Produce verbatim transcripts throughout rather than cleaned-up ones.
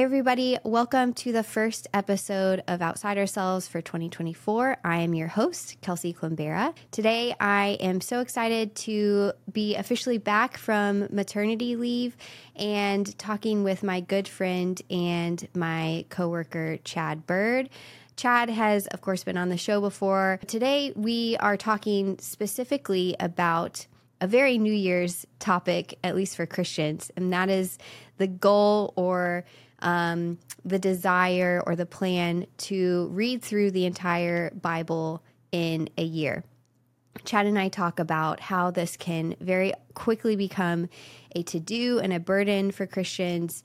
Hey everybody, welcome to the first episode of Outside Ourselves for twenty twenty-four. I am your host, Kelsi Klembara. Today I am so excited to be officially back from maternity leave and talking with my good friend and my coworker, Chad Bird. Chad has, of course, been on the show before. Today we are talking specifically about a very New Year's topic, at least for Christians, and that is the goal or um, the desire or the plan to read through the entire Bible in a year. Chad and I talk about how this can very quickly become a to-do and a burden for Christians,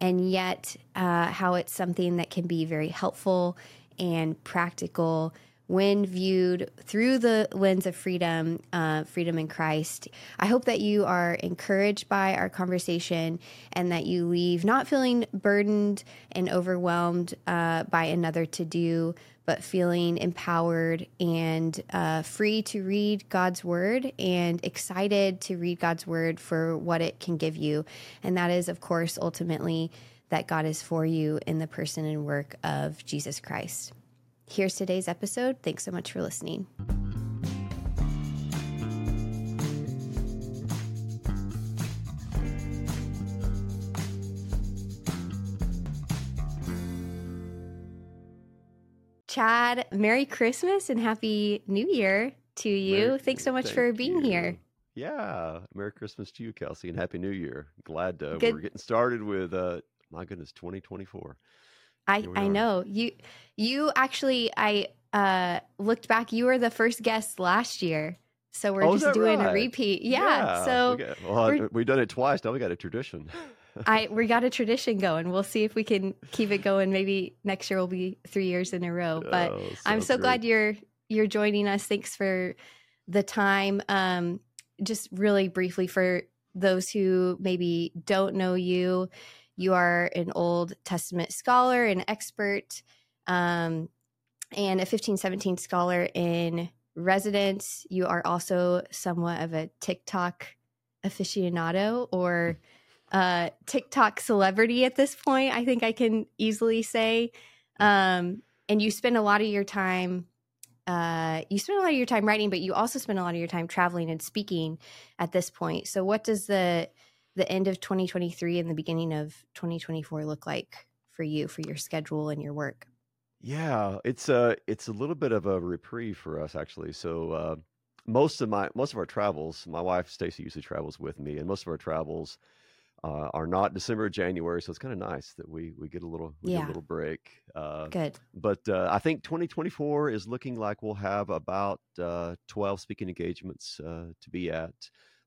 and yet uh, how it's something that can be very helpful and practical when viewed through the lens of freedom, uh, freedom in Christ. I hope that you are encouraged by our conversation and that you leave not feeling burdened and overwhelmed uh, by another to-do, but feeling empowered and uh, free to read God's Word and excited to read God's Word for what it can give you. And that is, of course, ultimately that God is for you in the person and work of Jesus Christ. Here's today's episode. Thanks so much for listening. Chad, Merry Christmas and Happy New Year to you. Merry, Thanks so much thank for being you. Here. Yeah. Merry Christmas to you, Kelsi, and Happy New Year. Glad to, Good. We're getting started with, uh, my goodness, twenty twenty-four. I, I know you, you actually, I, uh, looked back, you were the first guest last year. So we're oh, just doing right? a repeat. Yeah. yeah. So we got, well, we've done it twice. Now we got a tradition. I, we got a tradition going. We'll see if we can keep it going. Maybe next year will be three years in a row, but oh, I'm so great. glad you're, you're joining us. Thanks for the time. Um, just really briefly for those who maybe don't know you, you are an Old Testament scholar, an expert, um, and a fifteen seventeen scholar in residence. You are also somewhat of a TikTok aficionado or uh, TikTok celebrity at this point, I think I can easily say. Um, and you spend a lot of your time, uh, you spend a lot of your time writing, but you also spend a lot of your time traveling and speaking at this point. So what does the the end of twenty twenty-three and the beginning of twenty twenty-four look like for you, for your schedule and your work? Yeah, it's a, it's a little bit of a reprieve for us, actually. So uh, most of my most of our travels, my wife, Stacy, usually travels with me, and most of our travels uh, are not December or January. So it's kind of nice that we we get a little, we yeah. get a little break. Uh, Good. But uh, I think twenty twenty-four is looking like we'll have about uh, twelve speaking engagements uh, to be at,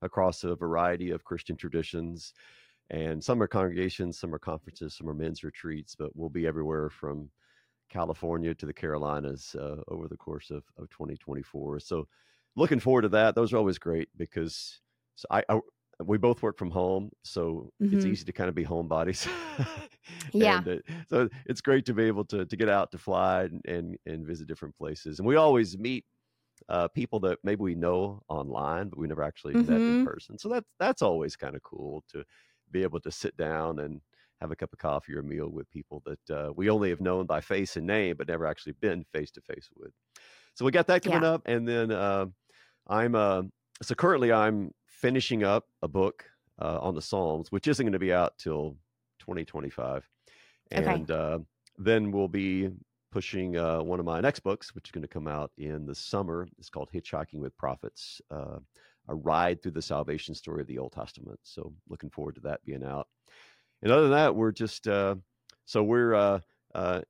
across a variety of Christian traditions. And some are congregations, some are conferences, some are men's retreats, but we'll be everywhere from California to the Carolinas uh, over the course of, of twenty twenty-four. So looking forward to that. Those are always great because so I, I we both work from home, so mm-hmm. it's easy to kind of be homebodies. yeah. And, uh, so it's great to be able to to get out, to fly, and, and, and visit different places. And we always meet Uh, people that maybe we know online, but we never actually mm-hmm. met in person. So that's, that's always kind of cool to be able to sit down and have a cup of coffee or a meal with people that uh, we only have known by face and name, but never actually been face to face with. So we got that coming yeah. up. And then uh, I'm, uh, so currently I'm finishing up a book uh, on the Psalms, which isn't going to be out till twenty twenty-five. And okay. uh, then we'll be pushing uh, one of my next books, which is going to come out in the summer. It's called Hitchhiking with Prophets, uh, a ride through the salvation story of the Old Testament. So looking forward to that being out. And other than that, we're just, uh, so we're, uh, uh,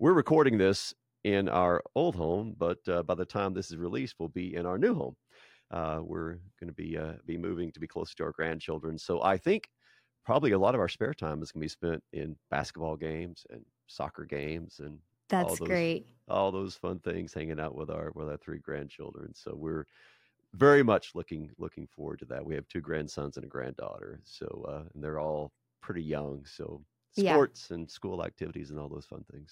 we're recording this in our old home, but uh, by the time this is released, we'll be in our new home. Uh, we're going to be, uh, be moving to be closer to our grandchildren. So I think probably a lot of our spare time is going to be spent in basketball games and soccer games and That's all those, great. All those fun things, hanging out with our with our three grandchildren. So we're very much looking looking forward to that. We have two grandsons and a granddaughter, so uh, and they're all pretty young. So sports yeah. and school activities and all those fun things.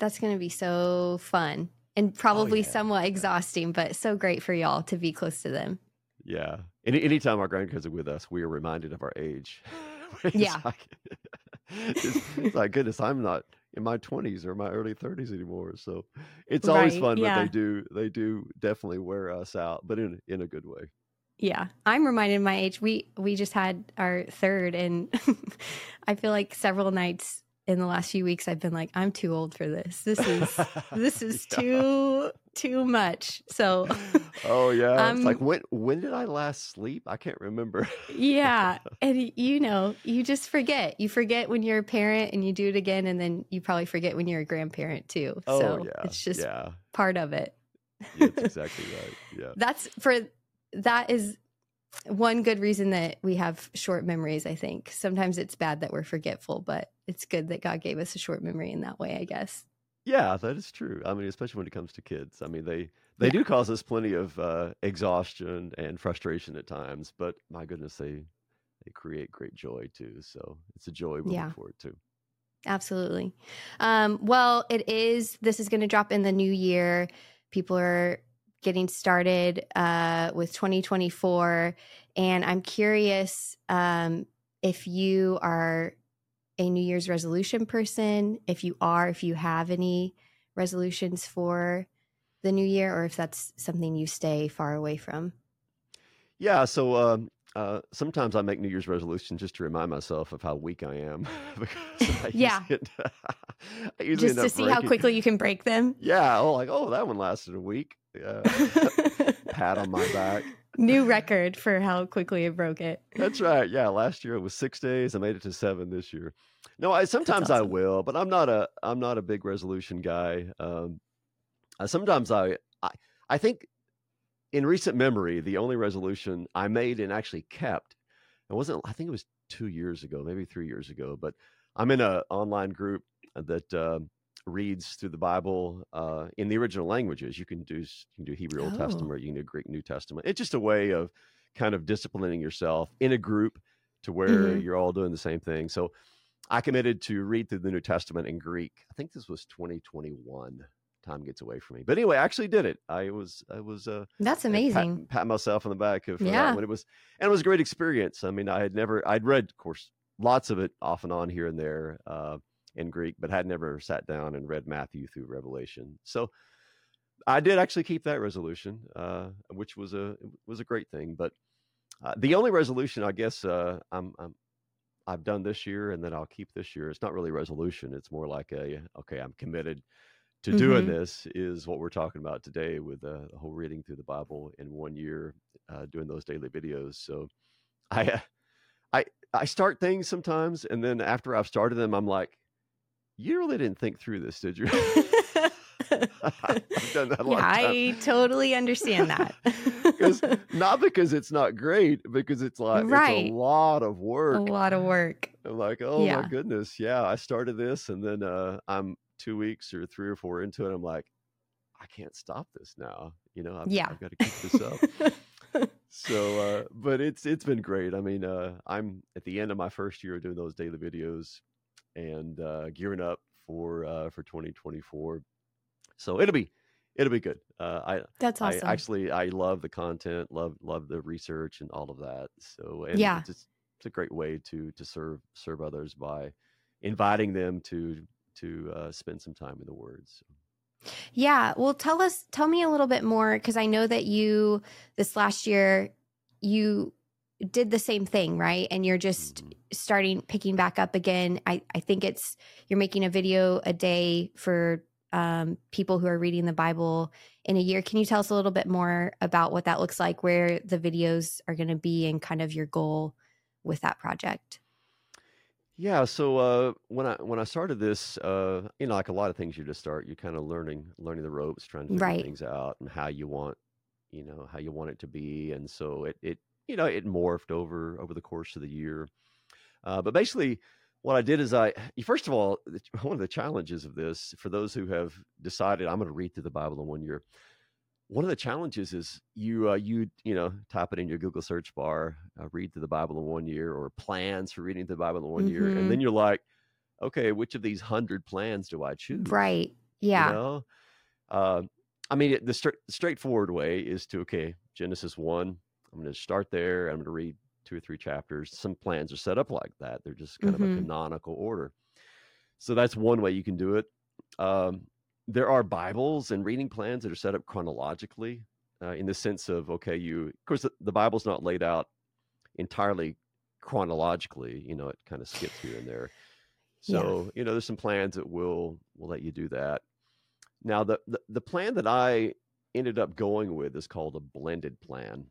That's going to be so fun and probably oh, yeah. somewhat exhausting, but so great for y'all to be close to them. Yeah. Any anytime our grandkids are with us, we are reminded of our age. yeah. It's, it's like, goodness, I'm not in my twenties or my early thirties anymore. So it's always right, fun, yeah. But they do, they do definitely wear us out, but in in a good way. Yeah. I'm reminded of my age. We, we just had our third, and I feel like several nights in the last few weeks, I've been like, I'm too old for this. This is, this is yeah. too, too much. So, oh yeah. Um, it's like, when, when did I last sleep? I can't remember. Yeah. And you know, you just forget, you forget when you're a parent, and you do it again. And then you probably forget when you're a grandparent too. Oh, so yeah. It's just yeah. part of it. Yeah, that's exactly right. Yeah. That's for, that is one good reason that we have short memories, I think. Sometimes it's bad that we're forgetful, but it's good that God gave us a short memory in that way, I guess. Yeah, that is true. I mean, especially when it comes to kids. I mean, they, they yeah. do cause us plenty of uh, exhaustion and frustration at times, but my goodness, they they create great joy too. So it's a joy we yeah. look forward to. Absolutely. Um, well, it is, this is going to drop in the new year. People are getting started uh, with twenty twenty-four. And I'm curious um, if you are a New Year's resolution person, if you are, if you have any resolutions for the new year, or if that's something you stay far away from. Yeah. So um, uh, sometimes I make New Year's resolutions just to remind myself of how weak I am. Because I yeah. It, I just to breaking. see how quickly you can break them. Yeah. Oh, like, oh, that one lasted a week. Yeah. Pat on my back. New record for how quickly it broke it. That's right. Yeah. Last year it was six days. I made it to seven this year. No, I sometimes awesome. I will, but I'm not a I'm not a big resolution guy. Um, I, sometimes I, I I think in recent memory, the only resolution I made and actually kept, it wasn't I think it was two years ago, maybe three years ago, but I'm in an online group that uh, reads through the Bible uh, in the original languages. You can do, you can do Hebrew Old oh. Testament, you can do Greek New Testament. It's just a way of kind of disciplining yourself in a group to where mm-hmm. you're all doing the same thing. So I committed to read through the New Testament in Greek. I think this was twenty twenty-one. Time gets away from me. But anyway, I actually did it. I was, I was, uh, that's amazing. Pat, pat myself on the back of yeah. uh, when it was, and it was a great experience. I mean, I had never, I'd read, of course, lots of it off and on here and there, uh, in Greek, but had never sat down and read Matthew through Revelation. So I did actually keep that resolution, uh, which was a was a great thing. But uh, the only resolution, I guess, uh, I'm, I'm I've done this year and that I'll keep this year. It's not really a resolution. It's more like a okay, I'm committed to mm-hmm. doing this. Is what we're talking about today with uh, the whole reading through the Bible in one year, uh, doing those daily videos. So I I I start things sometimes, and then after I've started them, I'm like, you really didn't think through this, did you? I've done that a lot. Yeah, I totally understand that. Because not because it's not great, because it's like right. it's a lot of work. A lot of work. I'm like, oh yeah. my goodness, yeah. I started this, and then uh, I'm two weeks or three or four into it. I'm like, I can't stop this now. You know, I've, yeah. I've got to keep this up. So, uh, but it's it's been great. I mean, uh, I'm at the end of my first year of doing those daily videos. And uh, gearing up for uh, for twenty twenty-four, so it'll be it'll be good. Uh, I that's awesome. I actually, I love the content, love love the research and all of that. So and yeah, it's, it's a great way to to serve serve others by inviting them to to uh, spend some time in the Word. So. Yeah, well, tell us, tell me a little bit more, because I know that you this last year you did the same thing, right? And you're just mm-hmm. starting picking back up again. I, I think it's, you're making a video a day for um, people who are reading the Bible in a year. Can you tell us a little bit more about what that looks like, where the videos are going to be, and kind of your goal with that project? Yeah. So uh, when I, when I started this, uh, you know, like a lot of things you just start, you're kind of learning, learning the ropes, trying to figure right. things out and how you want, you know, how you want it to be. And so it, it, you know, it morphed over, over the course of the year. Uh, but basically what I did is I, first of all, one of the challenges of this, for those who have decided I'm going to read through the Bible in one year, one of the challenges is you, uh, you, you know, type it in your Google search bar, uh, read through the Bible in one year, or plans for reading through the Bible in one mm-hmm. year. And then you're like, okay, which of these hundred plans do I choose? Right. Yeah. You know? uh, I mean, the st- straightforward way is to, okay, Genesis one, I'm going to start there. I'm going to read two or three chapters. Some plans are set up like that. They're just kind mm-hmm. of a canonical order. So that's one way you can do it. Um, there are Bibles and reading plans that are set up chronologically uh, in the sense of, okay, you, of course, the, the Bible's not laid out entirely chronologically, you know, it kind of skips here and there. So, yeah. you know, there's some plans that will, will let you do that. Now, the, the, the plan that I ended up going with is called a blended plan.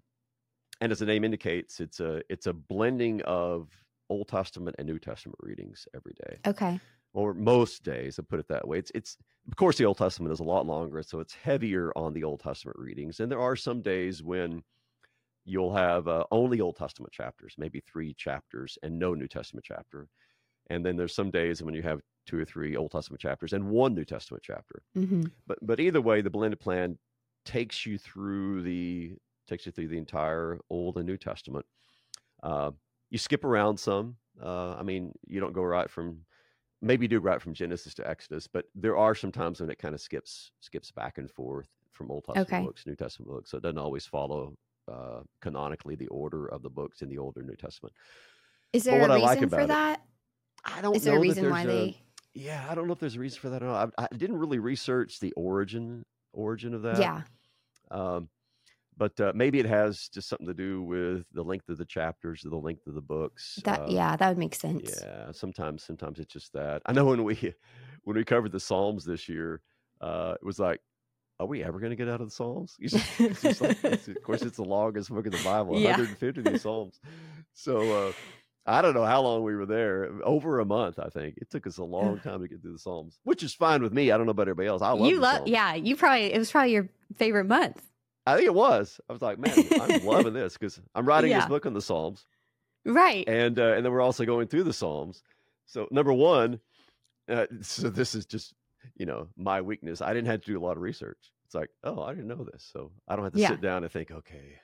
And as the name indicates, it's a, it's a blending of Old Testament and New Testament readings every day. Okay. Or most days, I put it that way. It's, it's, of course, the Old Testament is a lot longer, so it's heavier on the Old Testament readings. And there are some days when you'll have uh, only Old Testament chapters, maybe three chapters and no New Testament chapter. And then there's some days when you have two or three Old Testament chapters and one New Testament chapter. Mm-hmm. But but either way, the blended plan takes you through the takes you through the entire Old and New Testament. Uh, you skip around some. Uh, I mean, you don't go right from maybe you do right from Genesis to Exodus, but there are some times when it kind of skips skips back and forth from Old Testament okay. books, New Testament books. So it doesn't always follow uh, canonically the order of the books in the Old or New Testament. Is there a reason for that? I don't know. Is there a reason why they? Yeah, I don't know if there's a reason for that at all. I, I didn't really research the origin origin of that. Yeah. Um, but uh, maybe it has just something to do with the length of the chapters, or the length of the books. That um, yeah, that would make sense. Yeah, sometimes sometimes it's just that. I know when we when we covered the Psalms this year, uh, it was like, are we ever going to get out of the Psalms? It's just, it's just like, it's, of course, it's the longest book of the Bible, yeah. one hundred fifty Psalms. So. Uh, I don't know how long we were there, over a month, I think. It took us a long time to get through the Psalms, which is fine with me. I don't know about everybody else. I love you the lo- Psalms. Yeah, you probably, it was probably your favorite month. I think it was. I was like, man, I'm loving this because I'm writing yeah. this book on the Psalms. Right. And uh, and then we're also going through the Psalms. So number one, uh, so this is just, you know, my weakness. I didn't have to do a lot of research. It's like, oh, I didn't know this. So I don't have to yeah. sit down and think, okay,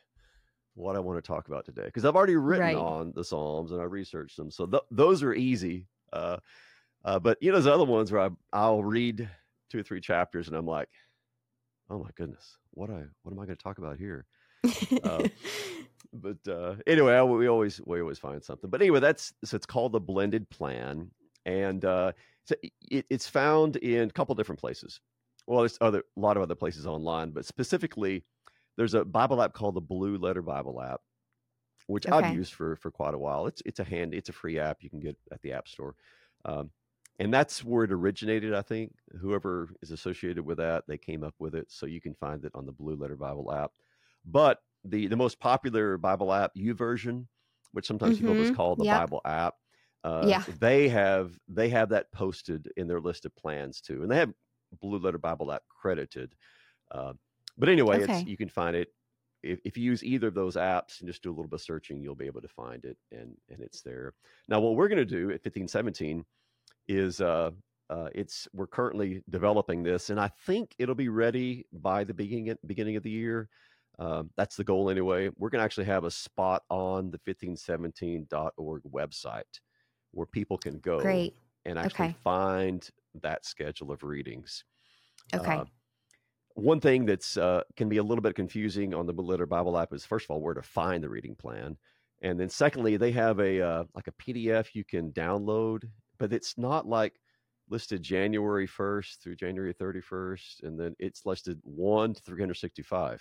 what I want to talk about today, because I've already written right. on the Psalms and I researched them. So th- those are easy. Uh, uh, but, you know, there's other ones where I, I'll read two or three chapters and I'm like, oh, my goodness, what I what am I going to talk about here? uh, but uh, anyway, I, we always we always find something. But anyway, that's so it's called the blended plan. And uh, so it, it's found in a couple different places. Well, there's other a lot of other places online, but specifically, there's a Bible app called the Blue Letter Bible app, which okay. I've used for, for quite a while. It's it's a handy, it's a free app you can get at the App Store. Um, and that's where it originated, I think. Whoever is associated with that, they came up with it. So you can find it on the Blue Letter Bible app. But the, the most popular Bible app, YouVersion, which sometimes mm-hmm. people just call the yep. Bible app, uh, yeah. they have they have that posted in their list of plans too. And they have Blue Letter Bible app credited. Uh, But anyway, okay. it's, you can find it. If, if you use either of those apps and just do a little bit of searching, you'll be able to find it, and, and it's there. Now, what we're going to do at fifteen seventeen is uh, uh, it's we're currently developing this, and I think it'll be ready by the beginning, beginning of the year. Um, that's the goal anyway. We're going to actually have a spot on the fifteen seventeen dot org website where people can go Great. and actually okay. find that schedule of readings. Okay. Uh, One thing that's uh, can be a little bit confusing on the Blue Letter Bible app is, first of all, where to find the reading plan, and then secondly, they have a uh, like a P D F you can download, but it's not like listed January first through January thirty-first, and then it's listed one to three hundred sixty-five.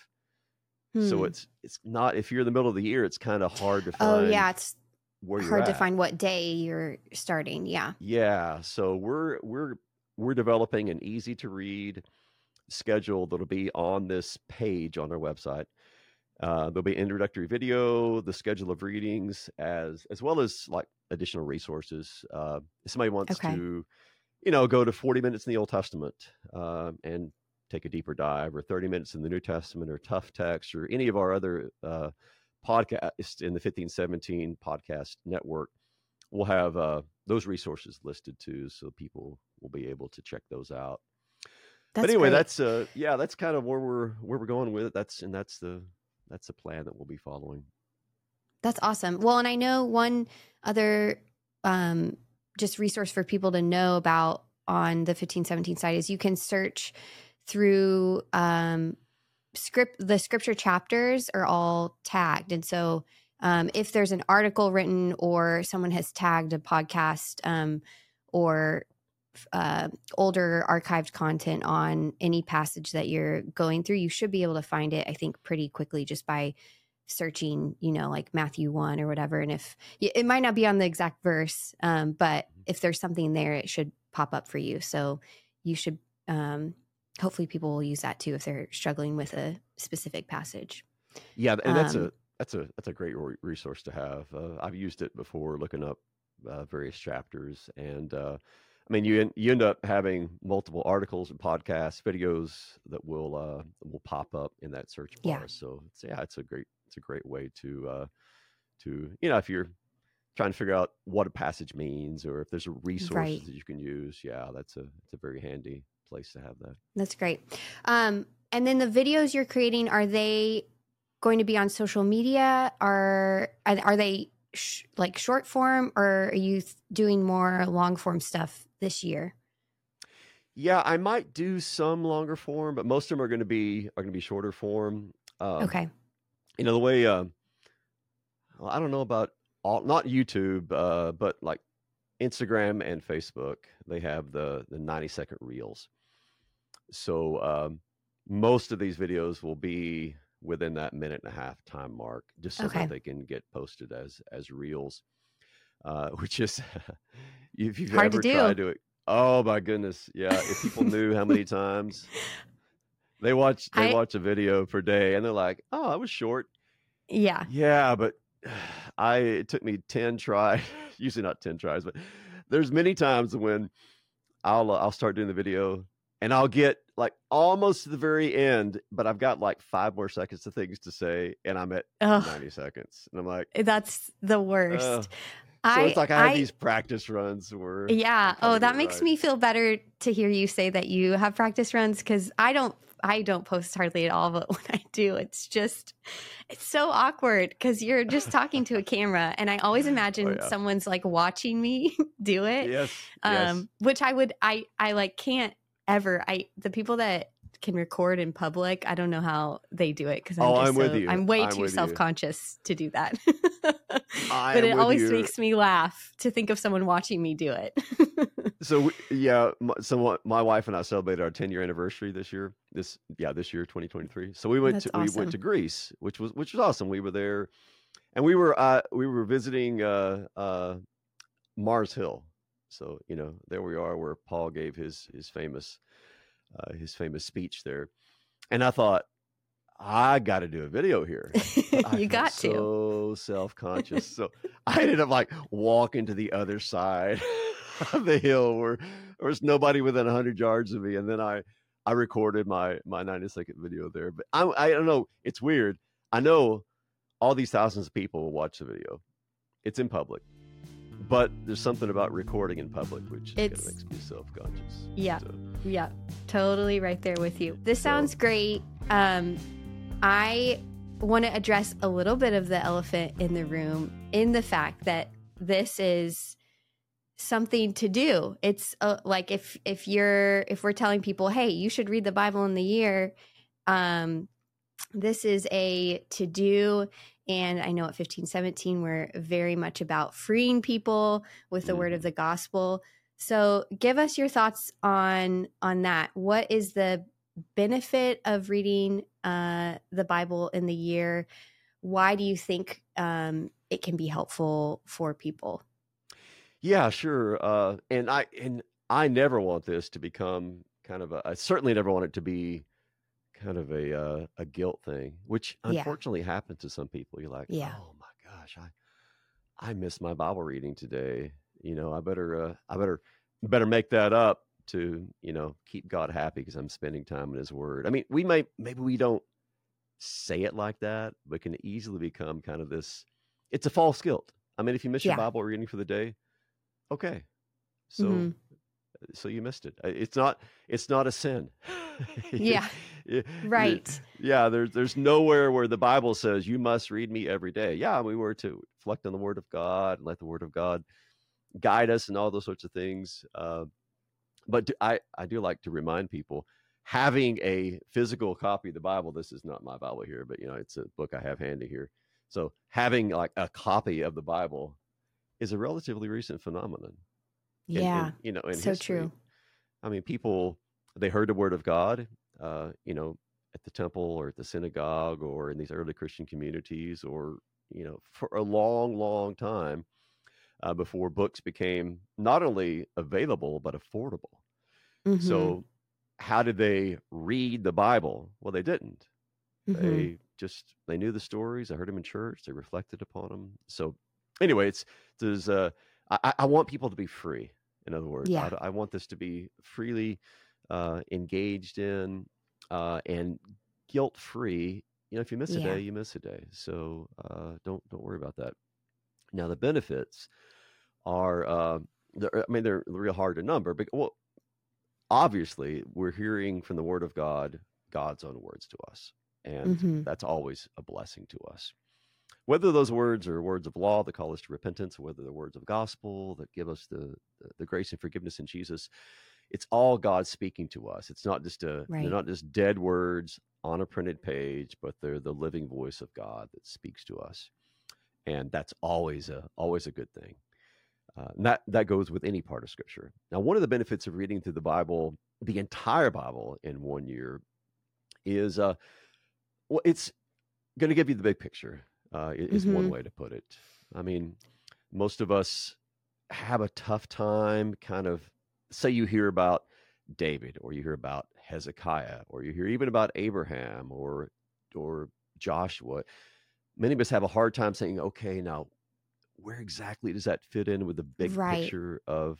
Hmm. So it's it's not if you're in the middle of the year, it's kind of hard to find. Oh yeah, it's where you're hard at. to find what day you're starting. Yeah, yeah. So we're we're we're developing an easy to read schedule that'll be on this page on our website. Uh, there'll be introductory video, the schedule of readings, as as well as like additional resources. Uh, if somebody wants okay. to, you know, go to forty minutes in the Old Testament uh, and take a deeper dive, or thirty minutes in the New Testament, or Tough Text, or any of our other uh, podcasts in the fifteen seventeen podcast network, we'll have uh, those resources listed too, so people will be able to check those out. That's but anyway, great. that's uh yeah, that's kind of where we're where we're going with it. That's and that's the that's the plan that we'll be following. That's awesome. Well, and I know one other um, just resource for people to know about on the fifteen seventeen site is you can search through um, script. The scripture chapters are all tagged, and so Um, if there's an article written or someone has tagged a podcast um, or uh, older archived content on any passage that you're going through, you should be able to find it, I think, pretty quickly just by searching, you know, like Matthew one or whatever. And if it might not be on the exact verse, um, but if there's something there, it should pop up for you. So you should um, hopefully people will use that too if they're struggling with a specific passage. Yeah, and that's um, a that's a that's a great re- resource to have. Uh, I've used it before, looking up uh, various chapters, and uh, I mean, you en- you end up having multiple articles and podcasts, videos that will uh, will pop up in that search bar. Yeah. So it's, yeah, it's a great it's a great way to uh, to you know if you're trying to figure out what a passage means, or if there's a resource right. that you can use. Yeah, that's a it's a very handy place to have that. That's great. Um, and then the videos you're creating, are they going to be on social media? Are are they sh- like short form, or are you th- doing more long form stuff this year? Yeah, I might do some longer form, but most of them are going to be are going to be shorter form. Um, okay. You know the way. Uh, well, I don't know about all, not YouTube, uh, but like Instagram and Facebook. They have the the ninety second reels. So um, most of these videos will be within that minute and a half time mark, just so okay. that they can get posted as as reels, uh, which is if you've Hard ever to tried to, oh my goodness, yeah. If people knew how many times they watch they I, watch a video per day, and they're like, oh, I was short. Yeah, yeah, but I it took me ten tries. Usually not ten tries, but there's many times when I'll uh, I'll start doing the video. And I'll get like almost to the very end, but I've got like five more seconds of things to say, and I'm at Ugh. ninety seconds. And I'm like, that's the worst. Uh. So I, it's like I, I have these practice runs where. Yeah. Oh, that makes right. me feel better to hear you say that you have practice runs, because I don't, I don't post hardly at all. But when I do, it's just, it's so awkward because you're just talking to a camera, and I always imagine oh, yeah. someone's like watching me do it. Yes. Um, yes. Which I would, I, I like can't. Ever, I the people that can record in public, I don't know how they do it because I'm, oh, I'm, so, I'm way I'm too self conscious to do that. But it always you. makes me laugh to think of someone watching me do it. So yeah, my, so my wife and I celebrated our ten year anniversary this year. This yeah, this year twenty twenty-three. So we went That's to awesome. we went to Greece, which was which was awesome. We were there, and we were uh, we were visiting uh, uh, Mars Hill. So, you know, there we are where Paul gave his his famous uh, his famous speech there. And I thought, I got to do a video here. you got so to. So self-conscious. So I ended up like walking to the other side of the hill where there was nobody within one hundred yards of me. And then I, I recorded my my ninety second video there. But I, I don't know. It's weird. I know all these thousands of people will watch the video. It's in public. But there's something about recording in public, which kind of makes me self-conscious. Yeah, so. yeah, totally right there with you. This sounds so. great. Um, I want to address a little bit of the elephant in the room in the fact that this is something to do. It's uh, like if if you're if we're telling people, hey, you should read the Bible in the year. Um, this is a to do. And I know at fifteen seventeen, we're very much about freeing people with the word of the gospel. So give us your thoughts on on that. What is the benefit of reading uh, the Bible in the year? Why do you think um, it can be helpful for people? Yeah, sure. Uh, and I and I never want this to become kind of a, I certainly never want it to be kind of a uh, a guilt thing, which unfortunately yeah. happens to some people. You're like, yeah. oh my gosh, I I missed my Bible reading today. You know, I better uh, I better better make that up to you know keep God happy because I'm spending time in His Word. I mean, we may maybe we don't say it like that, but it can easily become kind of this. It's a false guilt. I mean, if you miss yeah. your Bible reading for the day, okay, so mm-hmm. so you missed it. It's not it's not a sin. yeah right yeah there's there's nowhere where the Bible says you must read me every day. Yeah we were to reflect on the Word of God and let the Word of God guide us and all those sorts of things, uh, but do, I I do like to remind people having a physical copy of the Bible. This is not my Bible here, but you know it's a book I have handy here. So having like a copy of the Bible is a relatively recent phenomenon. Yeah, in, in, you know, in so history. True. I mean, people, they heard the word of God, uh, you know, at the temple or at the synagogue or in these early Christian communities, or, you know, for a long, long time uh, before books became not only available, but affordable. Mm-hmm. So how did they read the Bible? Well, they didn't. Mm-hmm. They just, they knew the stories. I heard them in church. They reflected upon them. So anyway, it's, there's uh, I, I want people to be free. In other words, yeah. I, I want this to be freely uh, engaged in uh, and guilt-free. You know, if you miss a yeah. day, you miss a day. So uh, don't don't worry about that. Now, the benefits are, uh, I mean, they're real hard to number. But well, obviously, we're hearing from the Word of God, God's own words to us. And mm-hmm. that's always a blessing to us. Whether those words are words of law that call us to repentance, or whether they're words of gospel that give us the, the, the grace and forgiveness in Jesus, it's all God speaking to us. It's not just a, right. they're not just dead words on a printed page, but they're the living voice of God that speaks to us. And that's always a, always a good thing. Uh, and that, that goes with any part of Scripture. Now, one of the benefits of reading through the Bible, the entire Bible in one year, is uh, well, it's going to give you the big picture. Uh, is mm-hmm. one way to put it. I mean, most of us have a tough time kind of, say you hear about David, or you hear about Hezekiah, or you hear even about Abraham or or Joshua. Many of us have a hard time saying, okay, now where exactly does that fit in with the big right. picture of,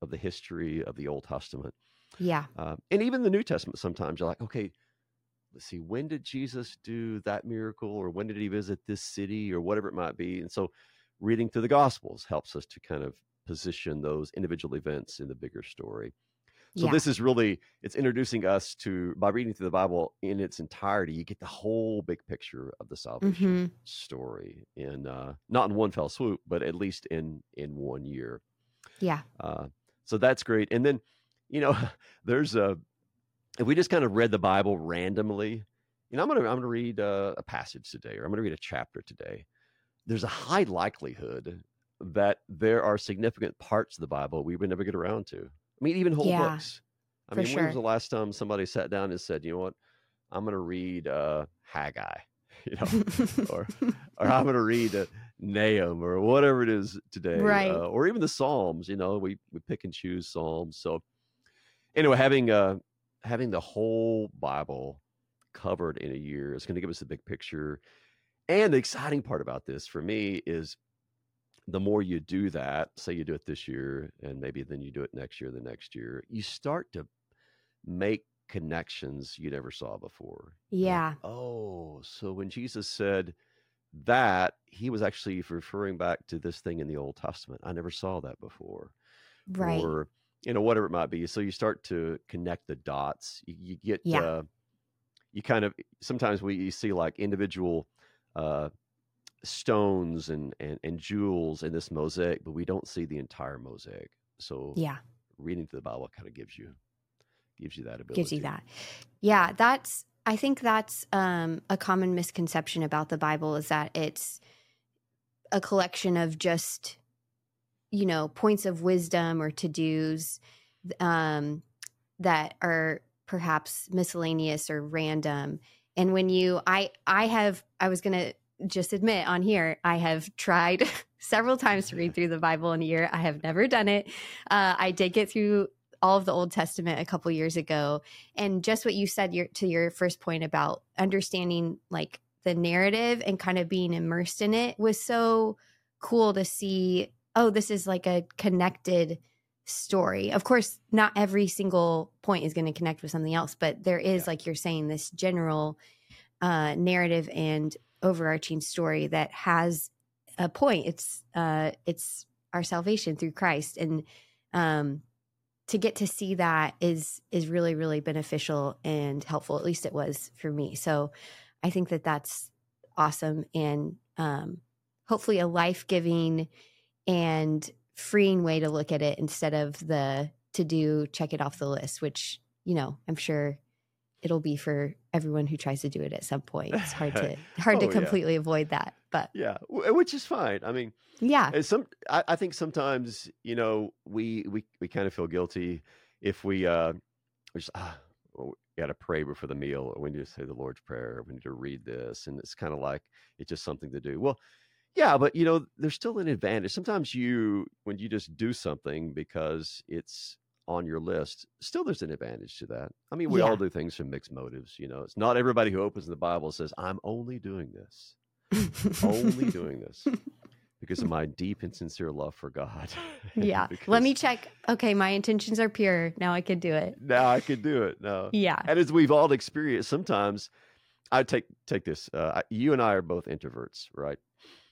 of the history of the Old Testament? Yeah. Uh, and even the New Testament, sometimes you're like, okay, let's see, when did Jesus do that miracle, or when did he visit this city, or whatever it might be? And so reading through the Gospels helps us to kind of position those individual events in the bigger story. So yeah. this is really, it's introducing us to, by reading through the Bible in its entirety, you get the whole big picture of the salvation mm-hmm. story in, uh, not in one fell swoop, but at least in, in one year. Yeah. Uh, so that's great. And then, you know, there's a, if we just kind of read the Bible randomly, you know, I'm going to I'm going to read a, a passage today, or I'm going to read a chapter today, there's a high likelihood that there are significant parts of the Bible we would never get around to. I mean, even whole yeah, books. I mean, sure. when was the last time somebody sat down and said, you know what, I'm going to read uh, Haggai, you know, or or I'm going to read uh, Nahum, or whatever it is today, right? Uh, or even the Psalms. You know, we we pick and choose Psalms. So anyway, having a uh, having the whole Bible covered in a year is going to give us a big picture. And the exciting part about this for me is the more you do that, say you do it this year, and maybe then you do it next year, the next year, you start to make connections you never saw before. Yeah. Like, oh, so when Jesus said that, he was actually referring back to this thing in the Old Testament. I never saw that before. Right. Or, you know, whatever it might be. So you start to connect the dots. You, you get, yeah. uh, you kind of, sometimes we you see like individual uh, stones and, and, and jewels in this mosaic, but we don't see the entire mosaic. So yeah. reading through the Bible kind of gives you, gives you that ability. Gives you that. Yeah. That's, I think that's um, a common misconception about the Bible, is that it's a collection of just, you know, points of wisdom or to-dos um, that are perhaps miscellaneous or random. And when you, I, I have, I was going to just admit on here, I have tried several times to read through the Bible in a year. I have never done it. Uh, I did get through all of the Old Testament a couple years ago. And just what you said your, to your first point about understanding like the narrative and kind of being immersed in it was so cool to see. Oh, this is like a connected story. Of course, not every single point is going to connect with something else, but there is, yeah. like you're saying, this general uh, narrative and overarching story that has a point. It's uh, it's our salvation through Christ, and um, to get to see that is is really, really beneficial and helpful. At least it was for me. So I think that that's awesome, and um, hopefully a life-giving and freeing way to look at it instead of the to do, check it off the list, which, you know, I'm sure it'll be for everyone who tries to do it at some point. It's hard to hard oh, to completely yeah. avoid that. But yeah, which is fine. I mean, yeah. And some, I, I think sometimes, you know, we we we kind of feel guilty if we uh, we just ah, well, we got to pray before the meal, or we need to say the Lord's Prayer, or we need to read this, and it's kind of like it's just something to do. Well, yeah, but you know, there's still an advantage. Sometimes you, when you just do something because it's on your list, still there's an advantage to that. I mean, we yeah. all do things from mixed motives. You know, it's not everybody who opens the Bible says, "I'm only doing this." only doing this because of my deep and sincere love for God. Yeah. Let me check. Okay. My intentions are pure. Now I can do it. Now I can do it. No. Yeah. And as we've all experienced, sometimes I take, take this, uh, you and I are both introverts, right?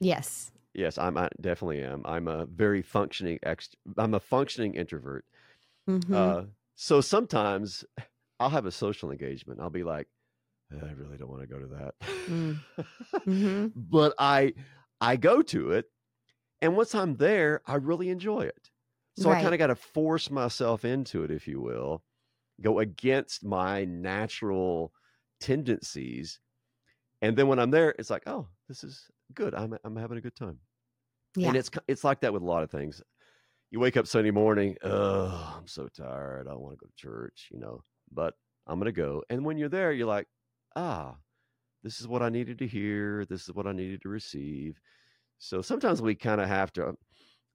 Yes. Yes. I'm, I definitely am. I'm a very functioning ex I'm a functioning introvert. Mm-hmm. Uh, so sometimes I'll have a social engagement. I'll be like, I really don't want to go to that. Mm. Mm-hmm. But I I go to it, and once I'm there, I really enjoy it. So right. I kind of got to force myself into it, if you will, go against my natural tendencies. And then when I'm there, it's like, oh, this is good. I'm I'm having a good time. Yeah. And it's it's like that with a lot of things. You wake up Sunday morning, oh, I'm so tired. I don't want to go to church, you know, but I'm going to go. And when you're there, you're like, ah, this is what I needed to hear. This is what I needed to receive. So sometimes we kind of have to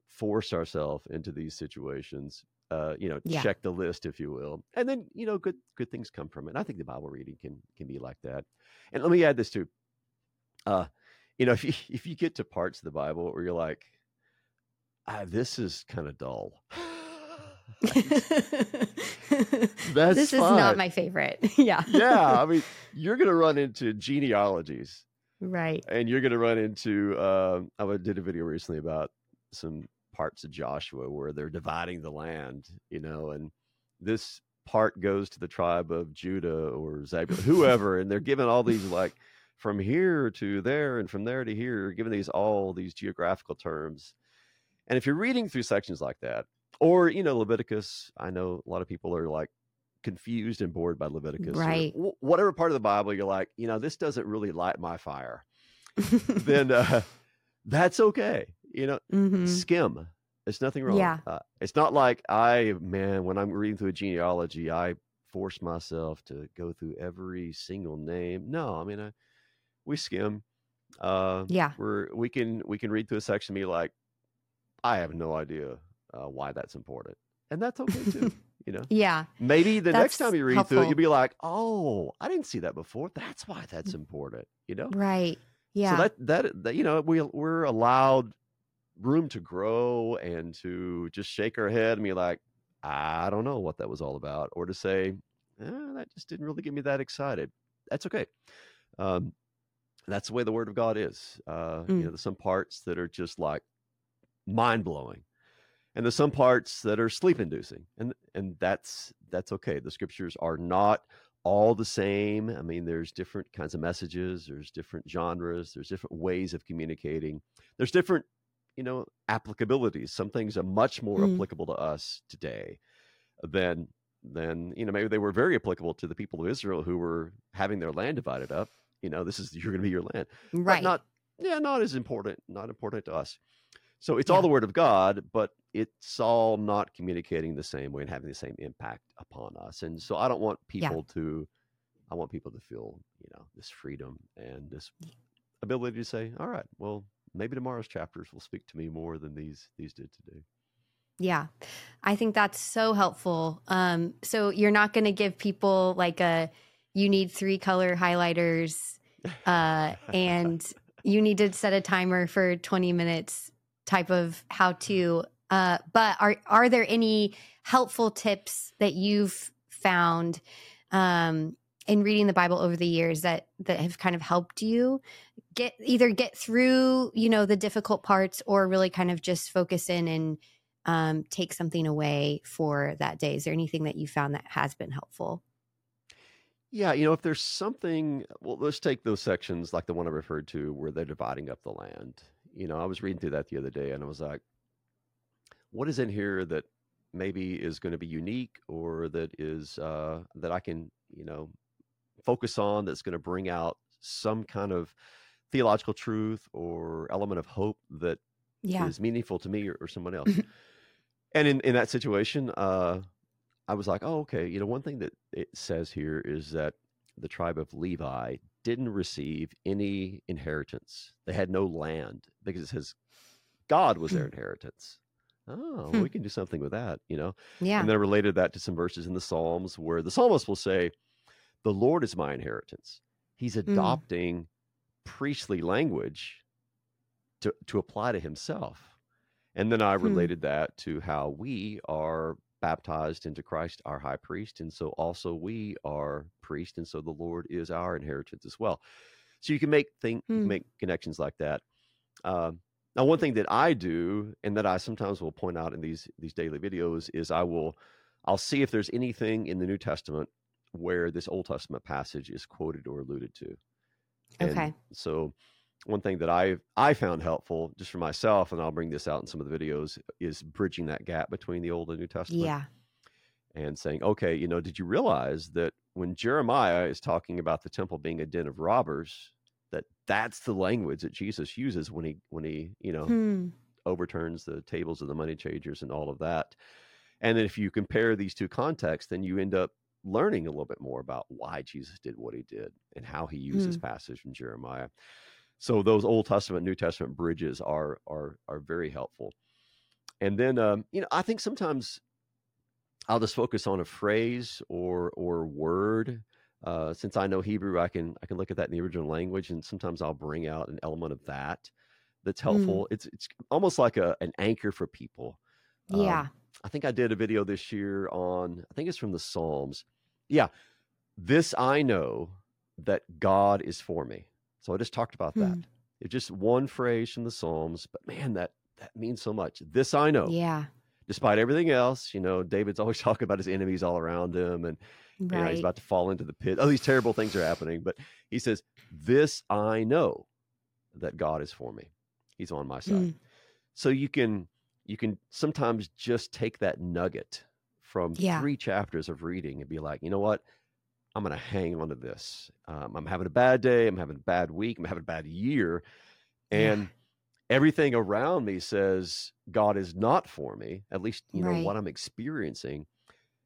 force ourselves into these situations, uh, you know, yeah. check the list, if you will. And then, you know, good, good things come from it. I think the Bible reading can, can be like that. And let me add this too. Uh, you know, if you, if you get to parts of the Bible where you're like, ah, this is kind of dull. That's this fine. Is not my favorite. Yeah. Yeah. I mean, you're going to run into genealogies. Right. And you're going to run into, uh, I did a video recently about some parts of Joshua where they're dividing the land, you know, and this part goes to the tribe of Judah or Zebulun, whoever. And they're given all these, like, from here to there and from there to here, given these, all these geographical terms. And if you're reading through sections like that, or, you know, Leviticus, I know a lot of people are like confused and bored by Leviticus. Right. W- whatever part of the Bible you're like, you know, this doesn't really light my fire. Then uh, that's okay. You know, mm-hmm. skim. There's nothing wrong. Yeah. Uh, it's not like I, man, when I'm reading through a genealogy, I force myself to go through every single name. No, I mean, I, we skim. Uh, yeah. We're, we can, we can read through a section and be like, I have no idea Uh, why that's important, and that's okay too, you know. Yeah, maybe the next time you read helpful. through it, you'll be like, "Oh, I didn't see that before. That's why that's important," you know. Right. Yeah. So that that, that you know, we we're allowed room to grow and to just shake our head and be like, "I don't know what that was all about," or to say, eh, "That just didn't really get me that excited." That's okay. Um, that's the way the Word of God is. Uh, mm. You know, there's some parts that are just like mind blowing. And there's some parts that are sleep-inducing, and and that's that's okay. The scriptures are not all the same. I mean, there's different kinds of messages, there's different genres, there's different ways of communicating. There's different, you know, applicabilities. Some things are much more mm. applicable to us today than, than, you know, maybe they were very applicable to the people of Israel who were having their land divided up. You know, this is, you're going to be your land. Right. But not, yeah, not as important, not important to us. So it's yeah. all the Word of God, but it's all not communicating the same way and having the same impact upon us. And so I don't want people yeah. to, I want people to feel, you know, this freedom and this ability to say, all right, well, maybe tomorrow's chapters will speak to me more than these, these did today. Yeah. I think that's so helpful. Um, so you're not going to give people like a, you need three color highlighters uh, and you need to set a timer for twenty minutes type of how to, uh, but are, are there any helpful tips that you've found, um, in reading the Bible over the years that, that have kind of helped you get either get through, you know, the difficult parts or really kind of just focus in and, um, take something away for that day? Is there anything that you found that has been helpful? Yeah. You know, if there's something, well, let's take those sections like the one I referred to where they're dividing up the land. You know, I was reading through that the other day and I was like, what is in here that maybe is going to be unique or that is, uh, that I can, you know, focus on that's going to bring out some kind of theological truth or element of hope that yeah. is meaningful to me or, or someone else. And in, in that situation, uh, I was like, oh, okay. You know, one thing that it says here is that the tribe of Levi didn't receive any inheritance. They had no land because it says God was their inheritance. Oh, hmm. we can do something with that, you know? Yeah. And then I related that to some verses in the Psalms where the psalmist will say, the Lord is my inheritance. He's adopting mm. priestly language to, to apply to himself. And then I related hmm. that to how we are baptized into Christ, our high priest. And so also we are priest. And so the Lord is our inheritance as well. So you can make think, hmm. make connections like that. Um, Now, one thing that I do, and that I sometimes will point out in these these daily videos, is I will, I'll see if there's anything in the New Testament where this Old Testament passage is quoted or alluded to. And okay. So, one thing that I I found helpful just for myself, and I'll bring this out in some of the videos, is bridging that gap between the Old and New Testament. Yeah. And saying, okay, you know, did you realize that when Jeremiah is talking about the temple being a den of robbers, that that's the language that Jesus uses when he, when he, you know, hmm. overturns the tables of the money changers and all of that. And then if you compare these two contexts, then you end up learning a little bit more about why Jesus did what he did and how he used hmm. this passage in Jeremiah. So those Old Testament, New Testament bridges are, are, are very helpful. And then, um, you know, I think sometimes I'll just focus on a phrase or, or word. Uh, since I know Hebrew, I can I can look at that in the original language, and sometimes I'll bring out an element of that that's helpful. Mm. It's it's almost like a an anchor for people. Yeah, um, I think I did a video this year on I think it's from the Psalms. Yeah, this I know that God is for me. So I just talked about mm. that. It's just one phrase from the Psalms, but man, that that means so much. This I know. Yeah. Despite everything else, you know, David's always talking about his enemies all around him, and right. you know, he's about to fall into the pit. Oh, these terrible things are happening. But he says, this I know that God is for me. He's on my side. Mm. So you can you can sometimes just take that nugget from yeah. three chapters of reading and be like, you know what? I'm going to hang on to this. Um, I'm having a bad day. I'm having a bad week. I'm having a bad year. And yeah. everything around me says God is not for me, at least, you know, right. what I'm experiencing.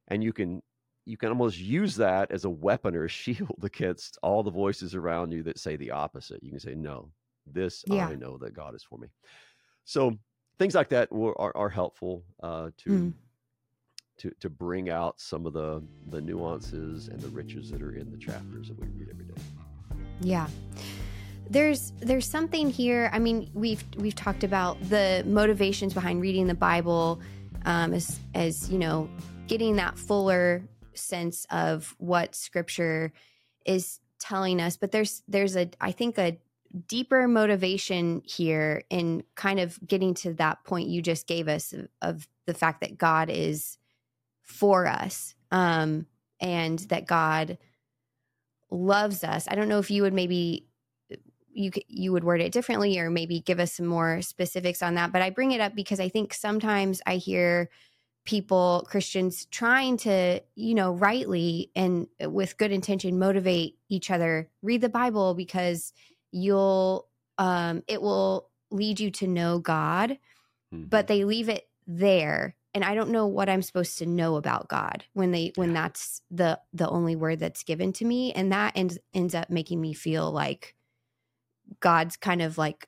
And you can you can almost use that as a weapon or a shield against all the voices around you that say the opposite. You can say, no, this, yeah. I know that God is for me. So things like that were, are, are helpful uh, to, mm. to, to bring out some of the, the nuances and the riches that are in the chapters that we read every day. Yeah. There's there's something here. I mean, we've we've talked about the motivations behind reading the Bible, um, as as you know, getting that fuller sense of what Scripture is telling us. But there's there's a I think a deeper motivation here in kind of getting to that point you just gave us of, of the fact that God is for us, um, and that God loves us. I don't know if you would maybe. You you would word it differently or maybe give us some more specifics on that. But I bring it up because I think sometimes I hear people, Christians, trying to, you know, rightly and with good intention motivate each other, read the Bible because you'll, um, it will lead you to know God, mm-hmm. but they leave it there. And I don't know what I'm supposed to know about God when they, when yeah. that's the, the only word that's given to me. And that ends, ends up making me feel like God's kind of like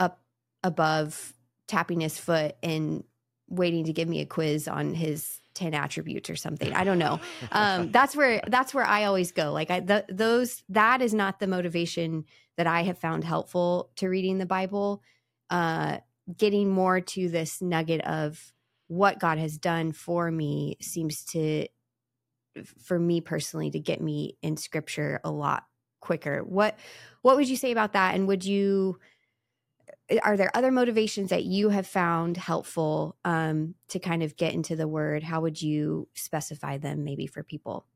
up above, tapping his foot and waiting to give me a quiz on his ten attributes or something. I don't know. Um, that's where that's where I always go. Like I, th- those, that is not the motivation that I have found helpful to reading the Bible. Uh, getting more to this nugget of what God has done for me seems to, for me personally, to get me in Scripture a lot quicker. What what would you say about that? And would you, are there other motivations that you have found helpful um, to kind of get into the Word? How would you specify them maybe for people?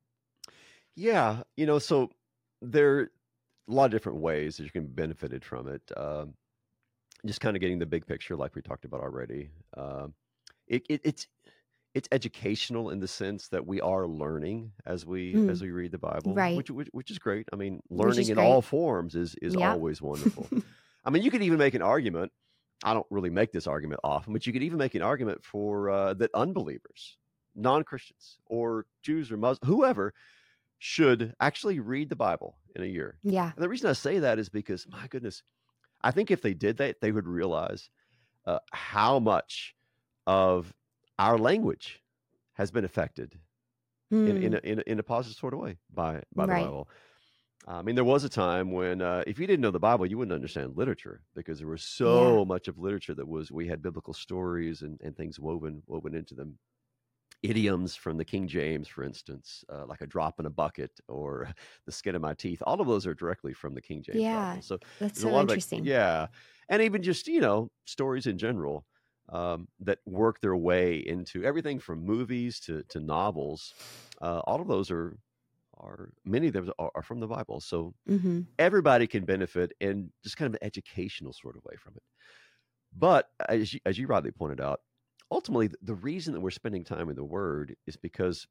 Yeah, you know, so there are a lot of different ways that you can benefit from it. Uh, just kind of getting the big picture like we talked about already. Uh, it, it, it's it's educational in the sense that we are learning as we mm. as we read the Bible, right? Which, which which is great. I mean, learning in great. all forms is is yep. always wonderful. I mean, you could even make an argument. I don't really make this argument often, but you could even make an argument for uh, that unbelievers, non-Christians, or Jews or Muslims, whoever, should actually read the Bible in a year. Yeah. And the reason I say that is because, my goodness, I think if they did that, they would realize uh, how much of our language has been affected mm. in in a, in, a, in a positive sort of way by by the right. Bible. I mean, there was a time when uh, if you didn't know the Bible, you wouldn't understand literature, because there was so yeah. much of literature that was, we had biblical stories and, and things woven woven into them. Idioms from the King James, for instance, uh, like a drop in a bucket or the skin of my teeth. All of those are directly from the King James. Yeah, Bible. So that's so interesting. Like, yeah. And even just, you know, stories in general um, that work their way into everything from movies to, to novels. Uh, all of those are, are many of them are, are from the Bible. So mm-hmm. everybody can benefit in just kind of an educational sort of way from it. But as you, as you rightly pointed out, ultimately, the reason that we're spending time in the Word is because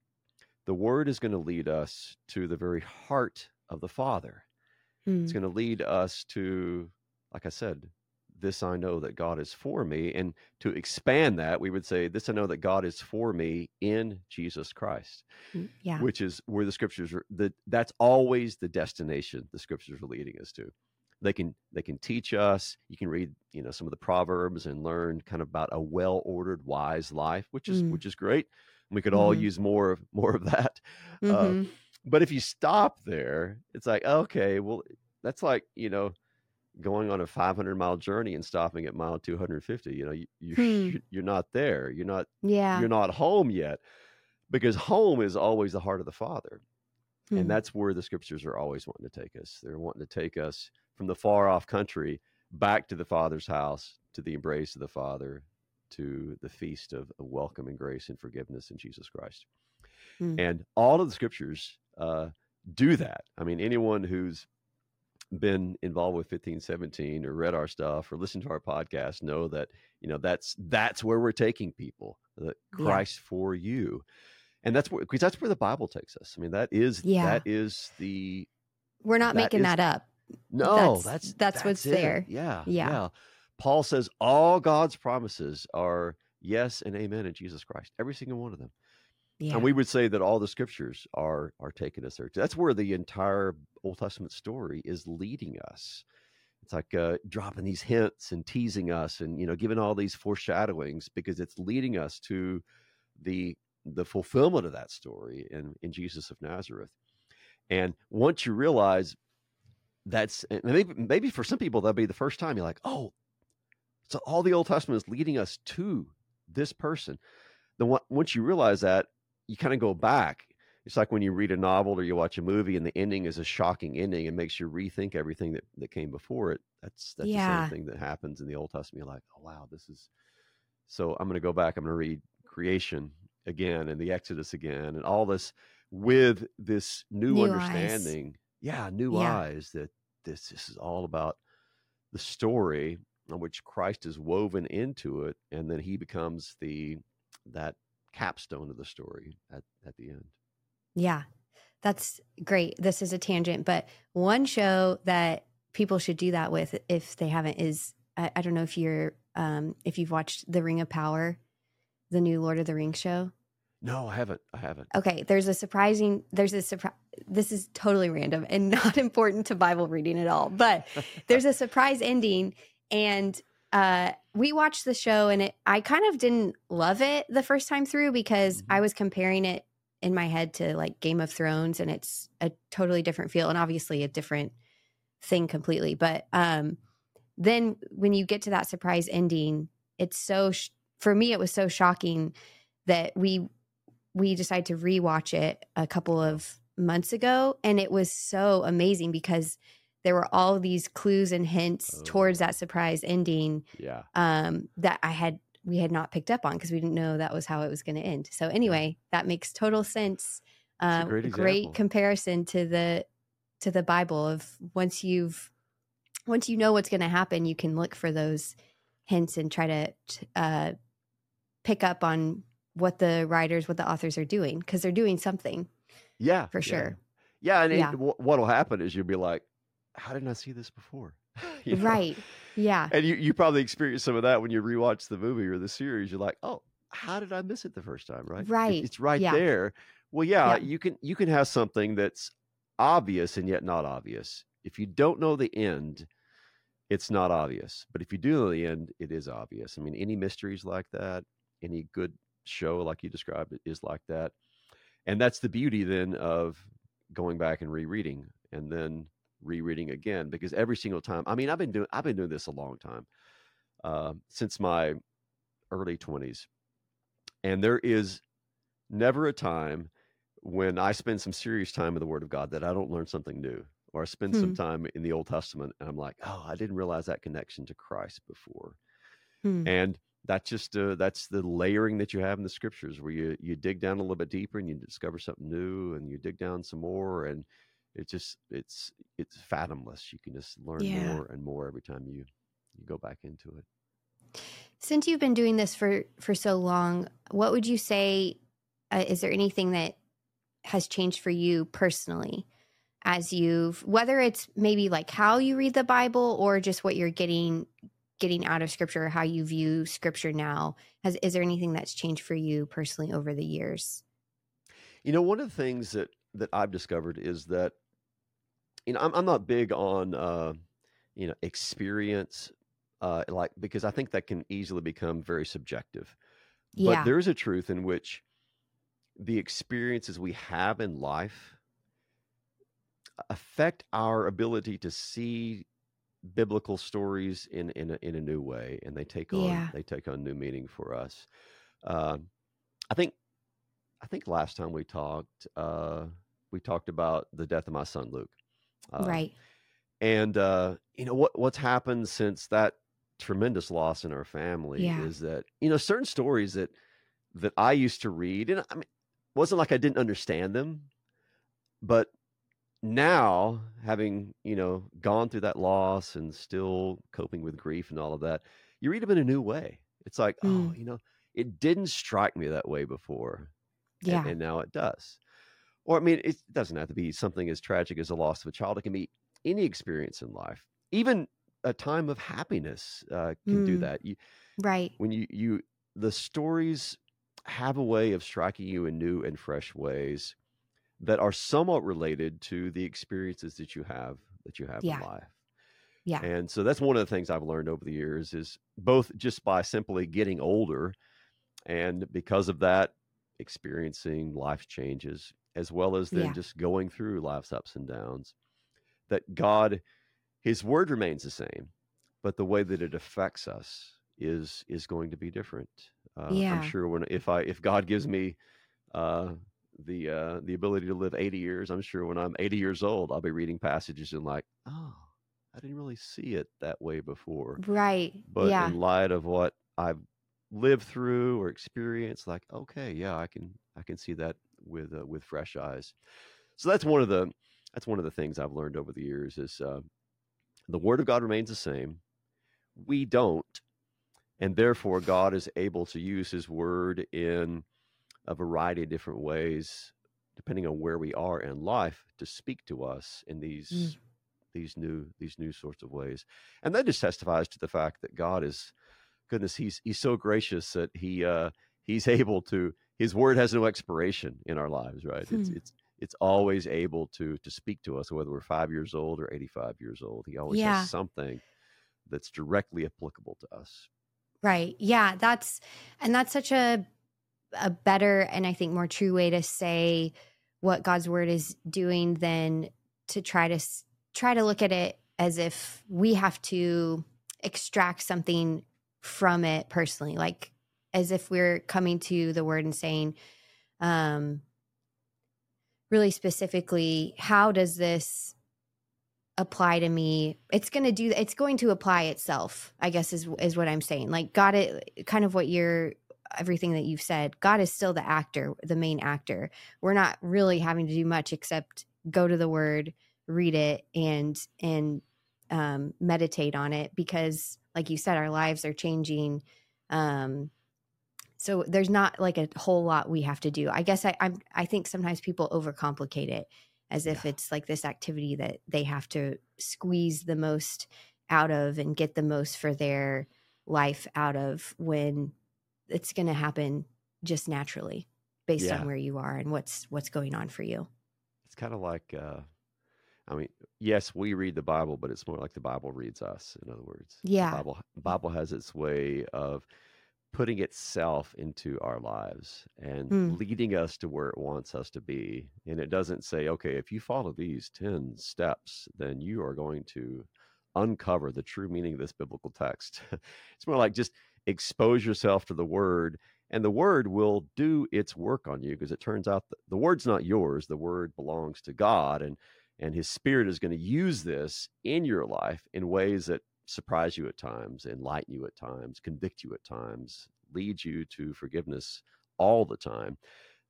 the Word is going to lead us to the very heart of the Father. Mm. It's going to lead us to, like I said, this I know that God is for me. And to expand that, we would say, this I know that God is for me in Jesus Christ, yeah. which is where the Scriptures are. The, that's always the destination the Scriptures are leading us to. They can they can teach us. You can read, you know, some of the Proverbs and learn kind of about a well-ordered, wise life, which is mm. which is great. We could mm-hmm. all use more of more of that. Mm-hmm. Uh, but if you stop there, it's like, okay, well, that's like, you know, going on a five hundred mile journey and stopping at mile two hundred fifty. You know, you, you're hmm. you're not there. You're not yeah. You're not home yet, because home is always the heart of the Father, hmm. and that's where the Scriptures are always wanting to take us. They're wanting to take us from the far off country back to the Father's house, to the embrace of the Father, to the feast of welcome and grace and forgiveness in Jesus Christ. Mm. And all of the Scriptures uh, do that. I mean, anyone who's been involved with fifteen seventeen or read our stuff or listened to our podcast know that, you know, that's, that's where we're taking people, that Christ yeah. for you. And that's where, because that's where the Bible takes us. I mean, that is, yeah. that is the, we're not that making is, that up. No, that's that's, that's, that's what's it. there. Yeah, yeah, yeah. Paul says all God's promises are yes and amen in Jesus Christ. Every single one of them. Yeah. And we would say that all the Scriptures are are taking us there. That's where the entire Old Testament story is leading us. It's like uh, dropping these hints and teasing us, and, you know, giving all these foreshadowings, because it's leading us to the the fulfillment of that story in in Jesus of Nazareth. And once you realize that's, and maybe, maybe for some people, that'll be the first time you're like, oh, so all the Old Testament is leading us to this person. Then once you realize that, you kind of go back. It's like when you read a novel or you watch a movie and the ending is a shocking ending and makes you rethink everything that, that came before it. That's, that's yeah. the same thing that happens in the Old Testament. You're like, oh, wow, this is, so I'm going to go back. I'm going to read creation again and the Exodus again and all this with this new, new understanding. Eyes. Yeah, new yeah. eyes that this this is all about the story on which Christ is woven into it, and then he becomes the that capstone of the story at, at the end. Yeah, that's great. This is a tangent, but one show that people should do that with if they haven't is, I, I don't know if you're um, if you've watched The Ring of Power, the new Lord of the Rings show. No, I haven't. I haven't. Okay. There's a surprising, there's a surprise. This is totally random and not important to Bible reading at all, but there's a surprise ending. And uh, we watched the show, and it, I kind of didn't love it the first time through, because mm-hmm. I was comparing it in my head to like Game of Thrones, and it's a totally different feel and obviously a different thing completely. But um, then when you get to that surprise ending, it's so, sh- for me, it was so shocking that we, we decided to rewatch it a couple of months ago, and it was so amazing because there were all these clues and hints oh. towards that surprise ending yeah. um, that I had we had not picked up on, because we didn't know that was how it was going to end. So anyway, that makes total sense. Um, great, great comparison to the to the Bible of once you've once you know what's going to happen, you can look for those hints and try to uh, pick up on what the writers, what the authors are doing, because they're doing something. Yeah. For yeah. sure. Yeah. And yeah. It, w- what'll happen is you'll be like, how didn't I see this before? You know? Right. Yeah. And you, you probably experienced some of that when you rewatch the movie or the series. You're like, oh, how did I miss it the first time? Right. Right. It's right yeah. there. Well, yeah, yeah, you can, you can have something that's obvious and yet not obvious. If you don't know the end, it's not obvious. But if you do know the end, it is obvious. I mean, any mysteries like that, any good show like you described it is like that. And that's the beauty then of going back and rereading and then rereading again, because every single time, I mean, I've been doing, I've been doing this a long time, uh, since my early twenties. And there is never a time when I spend some serious time in the Word of God that I don't learn something new, or I spend hmm. some time in the Old Testament and I'm like, oh, I didn't realize that connection to Christ before. Hmm. And that's just, uh, that's the layering that you have in the scriptures, where you, you dig down a little bit deeper and you discover something new, and you dig down some more, and it just, it's, it's fathomless. You can just learn yeah. more and more every time you, you go back into it. Since you've been doing this for, for so long, what would you say, uh, is there anything that has changed for you personally as you've, whether it's maybe like how you read the Bible or just what you're getting getting out of scripture, how you view scripture now? Has, is there anything that's changed for you personally over the years? You know, one of the things that, that I've discovered is that, you know, I'm, I'm not big on, uh, you know, experience, uh, like, because I think that can easily become very subjective, yeah. but there's a truth in which the experiences we have in life affect our ability to see biblical stories in in a, in a new way, and they take on yeah. they take on new meaning for us. Um, I think I think last time we talked, uh, we talked about the death of my son Luke, uh, right? And uh, you know what what's happened since that tremendous loss in our family yeah. is that, you know, certain stories that that I used to read, and I mean, it wasn't like I didn't understand them, but now, having, you know, gone through that loss and still coping with grief and all of that, you read them in a new way. It's like, mm. oh, you know, it didn't strike me that way before. Yeah. And, and now it does. Or, I mean, it doesn't have to be something as tragic as the loss of a child. It can be any experience in life. Even a time of happiness uh, can mm. do that. You, right. When you, you, the stories have a way of striking you in new and fresh ways that are somewhat related to the experiences that you have, that you have yeah. in life. Yeah. And so that's one of the things I've learned over the years, is both just by simply getting older, and because of that, experiencing life's changes, as well as then yeah. just going through life's ups and downs, that God, his word remains the same, but the way that it affects us is, is going to be different. Uh, yeah. I'm sure when, if I, if God gives me, uh, the uh the ability to live eighty years, I'm sure when I'm eighty years old, I'll be reading passages and like, oh, I didn't really see it that way before, right? But yeah. in light of what I've lived through or experienced, like, okay, yeah, I can I can see that with uh, with fresh eyes. So that's one of the that's one of the things I've learned over the years, is uh, the Word of God remains the same. We don't, and therefore God is able to use His Word in a variety of different ways, depending on where we are in life, to speak to us in these mm. these new these new sorts of ways. And that just testifies to the fact that God is, goodness, he's he's so gracious that he uh, he's able to. His word has no expiration in our lives, right? Mm. It's it's it's always able to to speak to us, whether we're five years old or eighty-five years old. He always yeah. has something that's directly applicable to us. Right? Yeah. That's and that's such a. a better and I think more true way to say what God's word is doing than to try to try to look at it as if we have to extract something from it personally, like as if we're coming to the word and saying, um, really specifically, how does this apply to me? It's going to do, it's going to apply itself, I guess is, is what I'm saying. Like God, it kind of what you're, everything that you've said, God is still the actor, the main actor. We're not really having to do much except go to the word, read it, and, and, um, meditate on it, because like you said, our lives are changing, um, So there's not like a whole lot we have to do. I guess I I'm, I think sometimes people overcomplicate it as if yeah. it's like this activity that they have to squeeze the most out of and get the most for their life out of, when it's going to happen just naturally based yeah. on where you are and what's what's going on for you. It's kind of like, uh, I mean, yes, we read the Bible, but it's more like the Bible reads us. In other words, yeah, the Bible, Bible has its way of putting itself into our lives and mm. leading us to where it wants us to be. And it doesn't say, okay, if you follow these ten steps, then you are going to uncover the true meaning of this biblical text. It's more like just expose yourself to the word, and the word will do its work on you, because it turns out that the word's not yours. The word belongs to God, and, and his spirit is going to use this in your life in ways that surprise you at times, enlighten you at times, convict you at times, lead you to forgiveness all the time.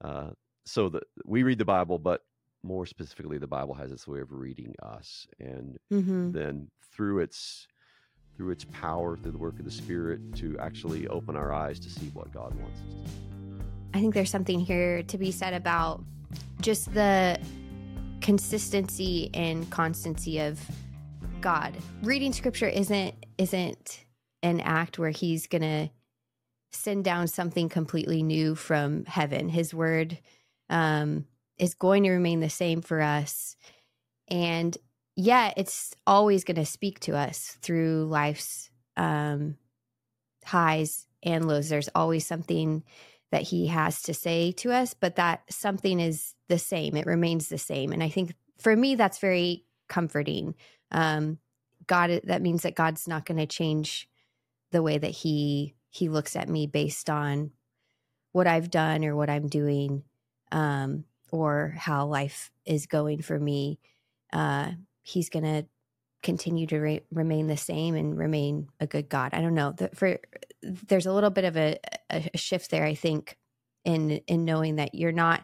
Uh, so that we read the Bible, but more specifically, the Bible has its way of reading us. And mm-hmm. then through its, through its power, through the work of the Spirit, to actually open our eyes to see what God wants us to do. I think there's something here to be said about just the consistency and constancy of God. Reading scripture isn't isn't an act where he's going to send down something completely new from heaven. His word um, is going to remain the same for us. And yeah, it's always going to speak to us through life's um, highs and lows. There's always something that he has to say to us, but that something is the same. It remains the same. And I think for me, that's very comforting. Um, God, that means that God's not going to change the way that he, he looks at me based on what I've done or what I'm doing, um, or how life is going for me. Uh, he's going to continue to re- remain the same and remain a good God. I don't know the, for, there's a little bit of a, a shift there, I think, in, in knowing that you're not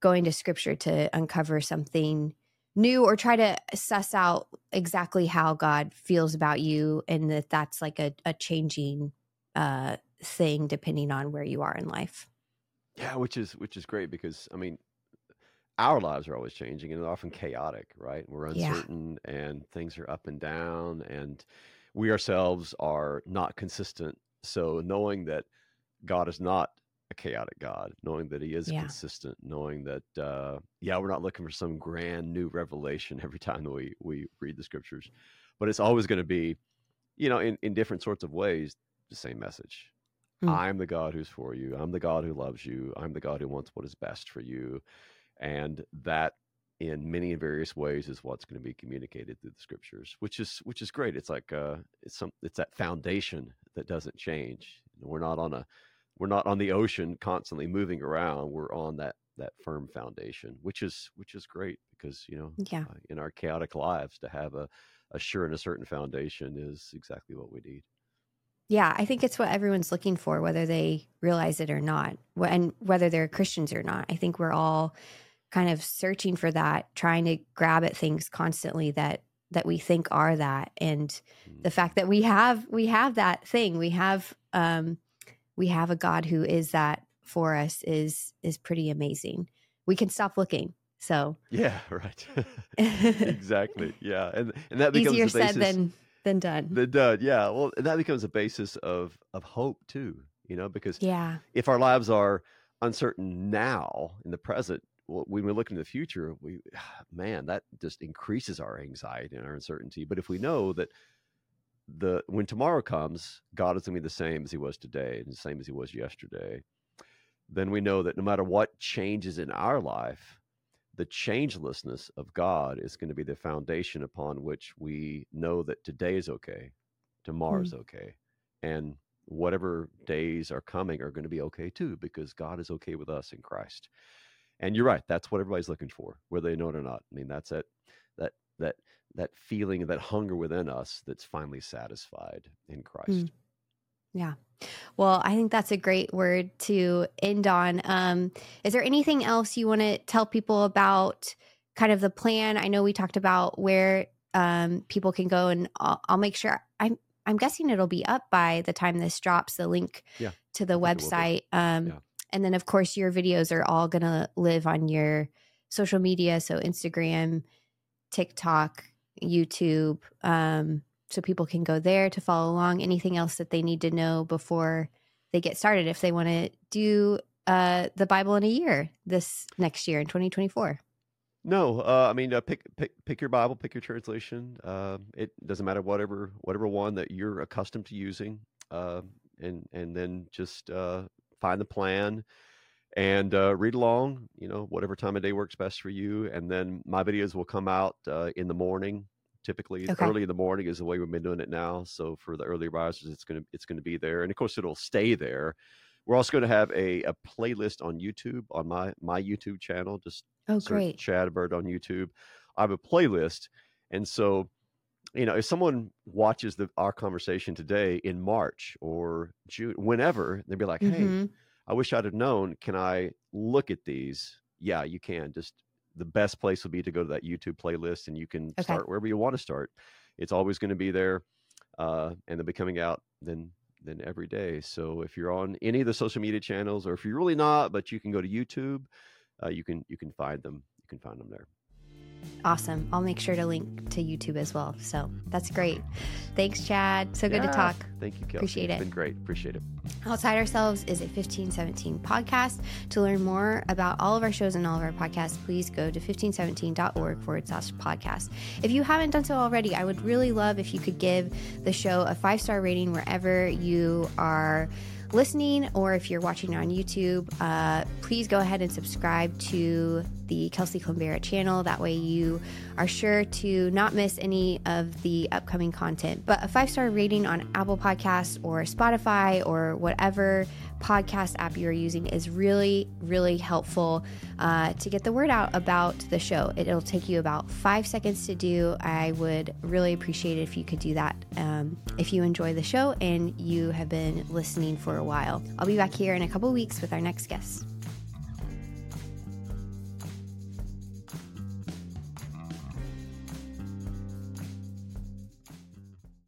going to scripture to uncover something new or try to suss out exactly how God feels about you, and that that's like a, a changing uh, thing depending on where you are in life. Yeah, which is which is great, because, I mean, our lives are always changing and often chaotic, right? We're uncertain yeah. and things are up and down, and we ourselves are not consistent. So knowing that God is not a chaotic God, knowing that he is yeah. consistent, knowing that, uh, yeah, we're not looking for some grand new revelation every time that we, we read the scriptures, but it's always going to be, you know, in, in different sorts of ways, the same message. Mm. I'm the God who's for you. I'm the God who loves you. I'm the God who wants what is best for you. And that in many and various ways is what's going to be communicated through the scriptures, which is, which is great. It's like, uh, it's some, it's that foundation that doesn't change. We're not on a, We're not on the ocean constantly moving around. We're on that that firm foundation, which is which is great, because, you know, yeah. uh, in our chaotic lives, to have a, a sure and a certain foundation is exactly what we need. Yeah, I think it's what everyone's looking for, whether they realize it or not, and whether they're Christians or not. I think we're all kind of searching for that, trying to grab at things constantly that that we think are that. And mm. the fact that we have we have that thing, we have. Um, We have a God who is that for us is is pretty amazing. We can stop looking. So yeah, right. Exactly. Yeah, and and that becomes easier the basis, said than than done. Than done. Yeah. Well, and that becomes a basis of of hope too. You know, because yeah. if our lives are uncertain now in the present, well, when we look into the future, we man that just increases our anxiety and our uncertainty. But if we know that. The when tomorrow comes, God is going to be the same as he was today and the same as he was yesterday, then we know that no matter what changes in our life, the changelessness of God is going to be the foundation upon which we know that today is okay, tomorrow's mm-hmm. okay, and whatever days are coming are going to be okay too, because God is okay with us in Christ. And you're right, that's what everybody's looking for, whether they know it or not. I mean, that's it. That that that feeling, that hunger within us that's finally satisfied in Christ. Mm. Yeah. Well, I think that's a great word to end on. Um, is there anything else you want to tell people about kind of the plan? I know we talked about where um, people can go, and I'll, I'll make sure I I'm guessing it'll be up by the time this drops, the link yeah, to the website. Um, yeah. And then, of course, your videos are all going to live on your social media. So Instagram, TikTok, YouTube. Um, so people can go there to follow along. Anything else that they need to know before they get started if they want to do uh, the Bible in a year this next year in twenty twenty-four? No, uh, I mean, uh, pick, pick pick your Bible, pick your translation. Uh, it doesn't matter whatever whatever one that you're accustomed to using, uh, and and then just uh, find the plan and uh, read along. You know, whatever time of day works best for you. And then my videos will come out uh, in the morning. Typically, okay. Early in the morning is the way we've been doing it now. So for the early risers, it's gonna it's gonna be there, and of course it'll stay there. We're also going to have a, a playlist on YouTube, on my my YouTube channel. Just oh, great. Chad Bird on YouTube. I have a playlist. And so, you know, if someone watches the our conversation today in March or June, whenever, they'd be like, mm-hmm. hey, I wish I'd have known. Can I look at these? Yeah, you can. Just the best place will be to go to that YouTube playlist, and you can okay. start wherever you want to start. It's always going to be there. Uh, and they'll be coming out then. than every day. So if you're on any of the social media channels, or if you're really not, but you can go to YouTube, uh, you can you can find them. You can find them there. Awesome. I'll make sure to link to YouTube as well. So that's great. Thanks, Chad. So good yeah. to talk. Thank you, Kelsi. Appreciate it. It's been great. Appreciate it. Outside Ourselves is a fifteen seventeen podcast. To learn more about all of our shows and all of our podcasts, please go to fifteen seventeen dot org forward slash podcast. If you haven't done so already, I would really love if you could give the show a five-star rating wherever you are listening, or if you're watching on YouTube, uh, please go ahead and subscribe to the Kelsi Klembara channel. That way you are sure to not miss any of the upcoming content. But a five-star rating on Apple Podcasts or Spotify or whatever podcast app you're using is really, really helpful uh, to get the word out about the show. It'll take you about five seconds to do. I would really appreciate it if you could do that um, if you enjoy the show and you have been listening for a while. I'll be back here in a couple weeks with our next guest.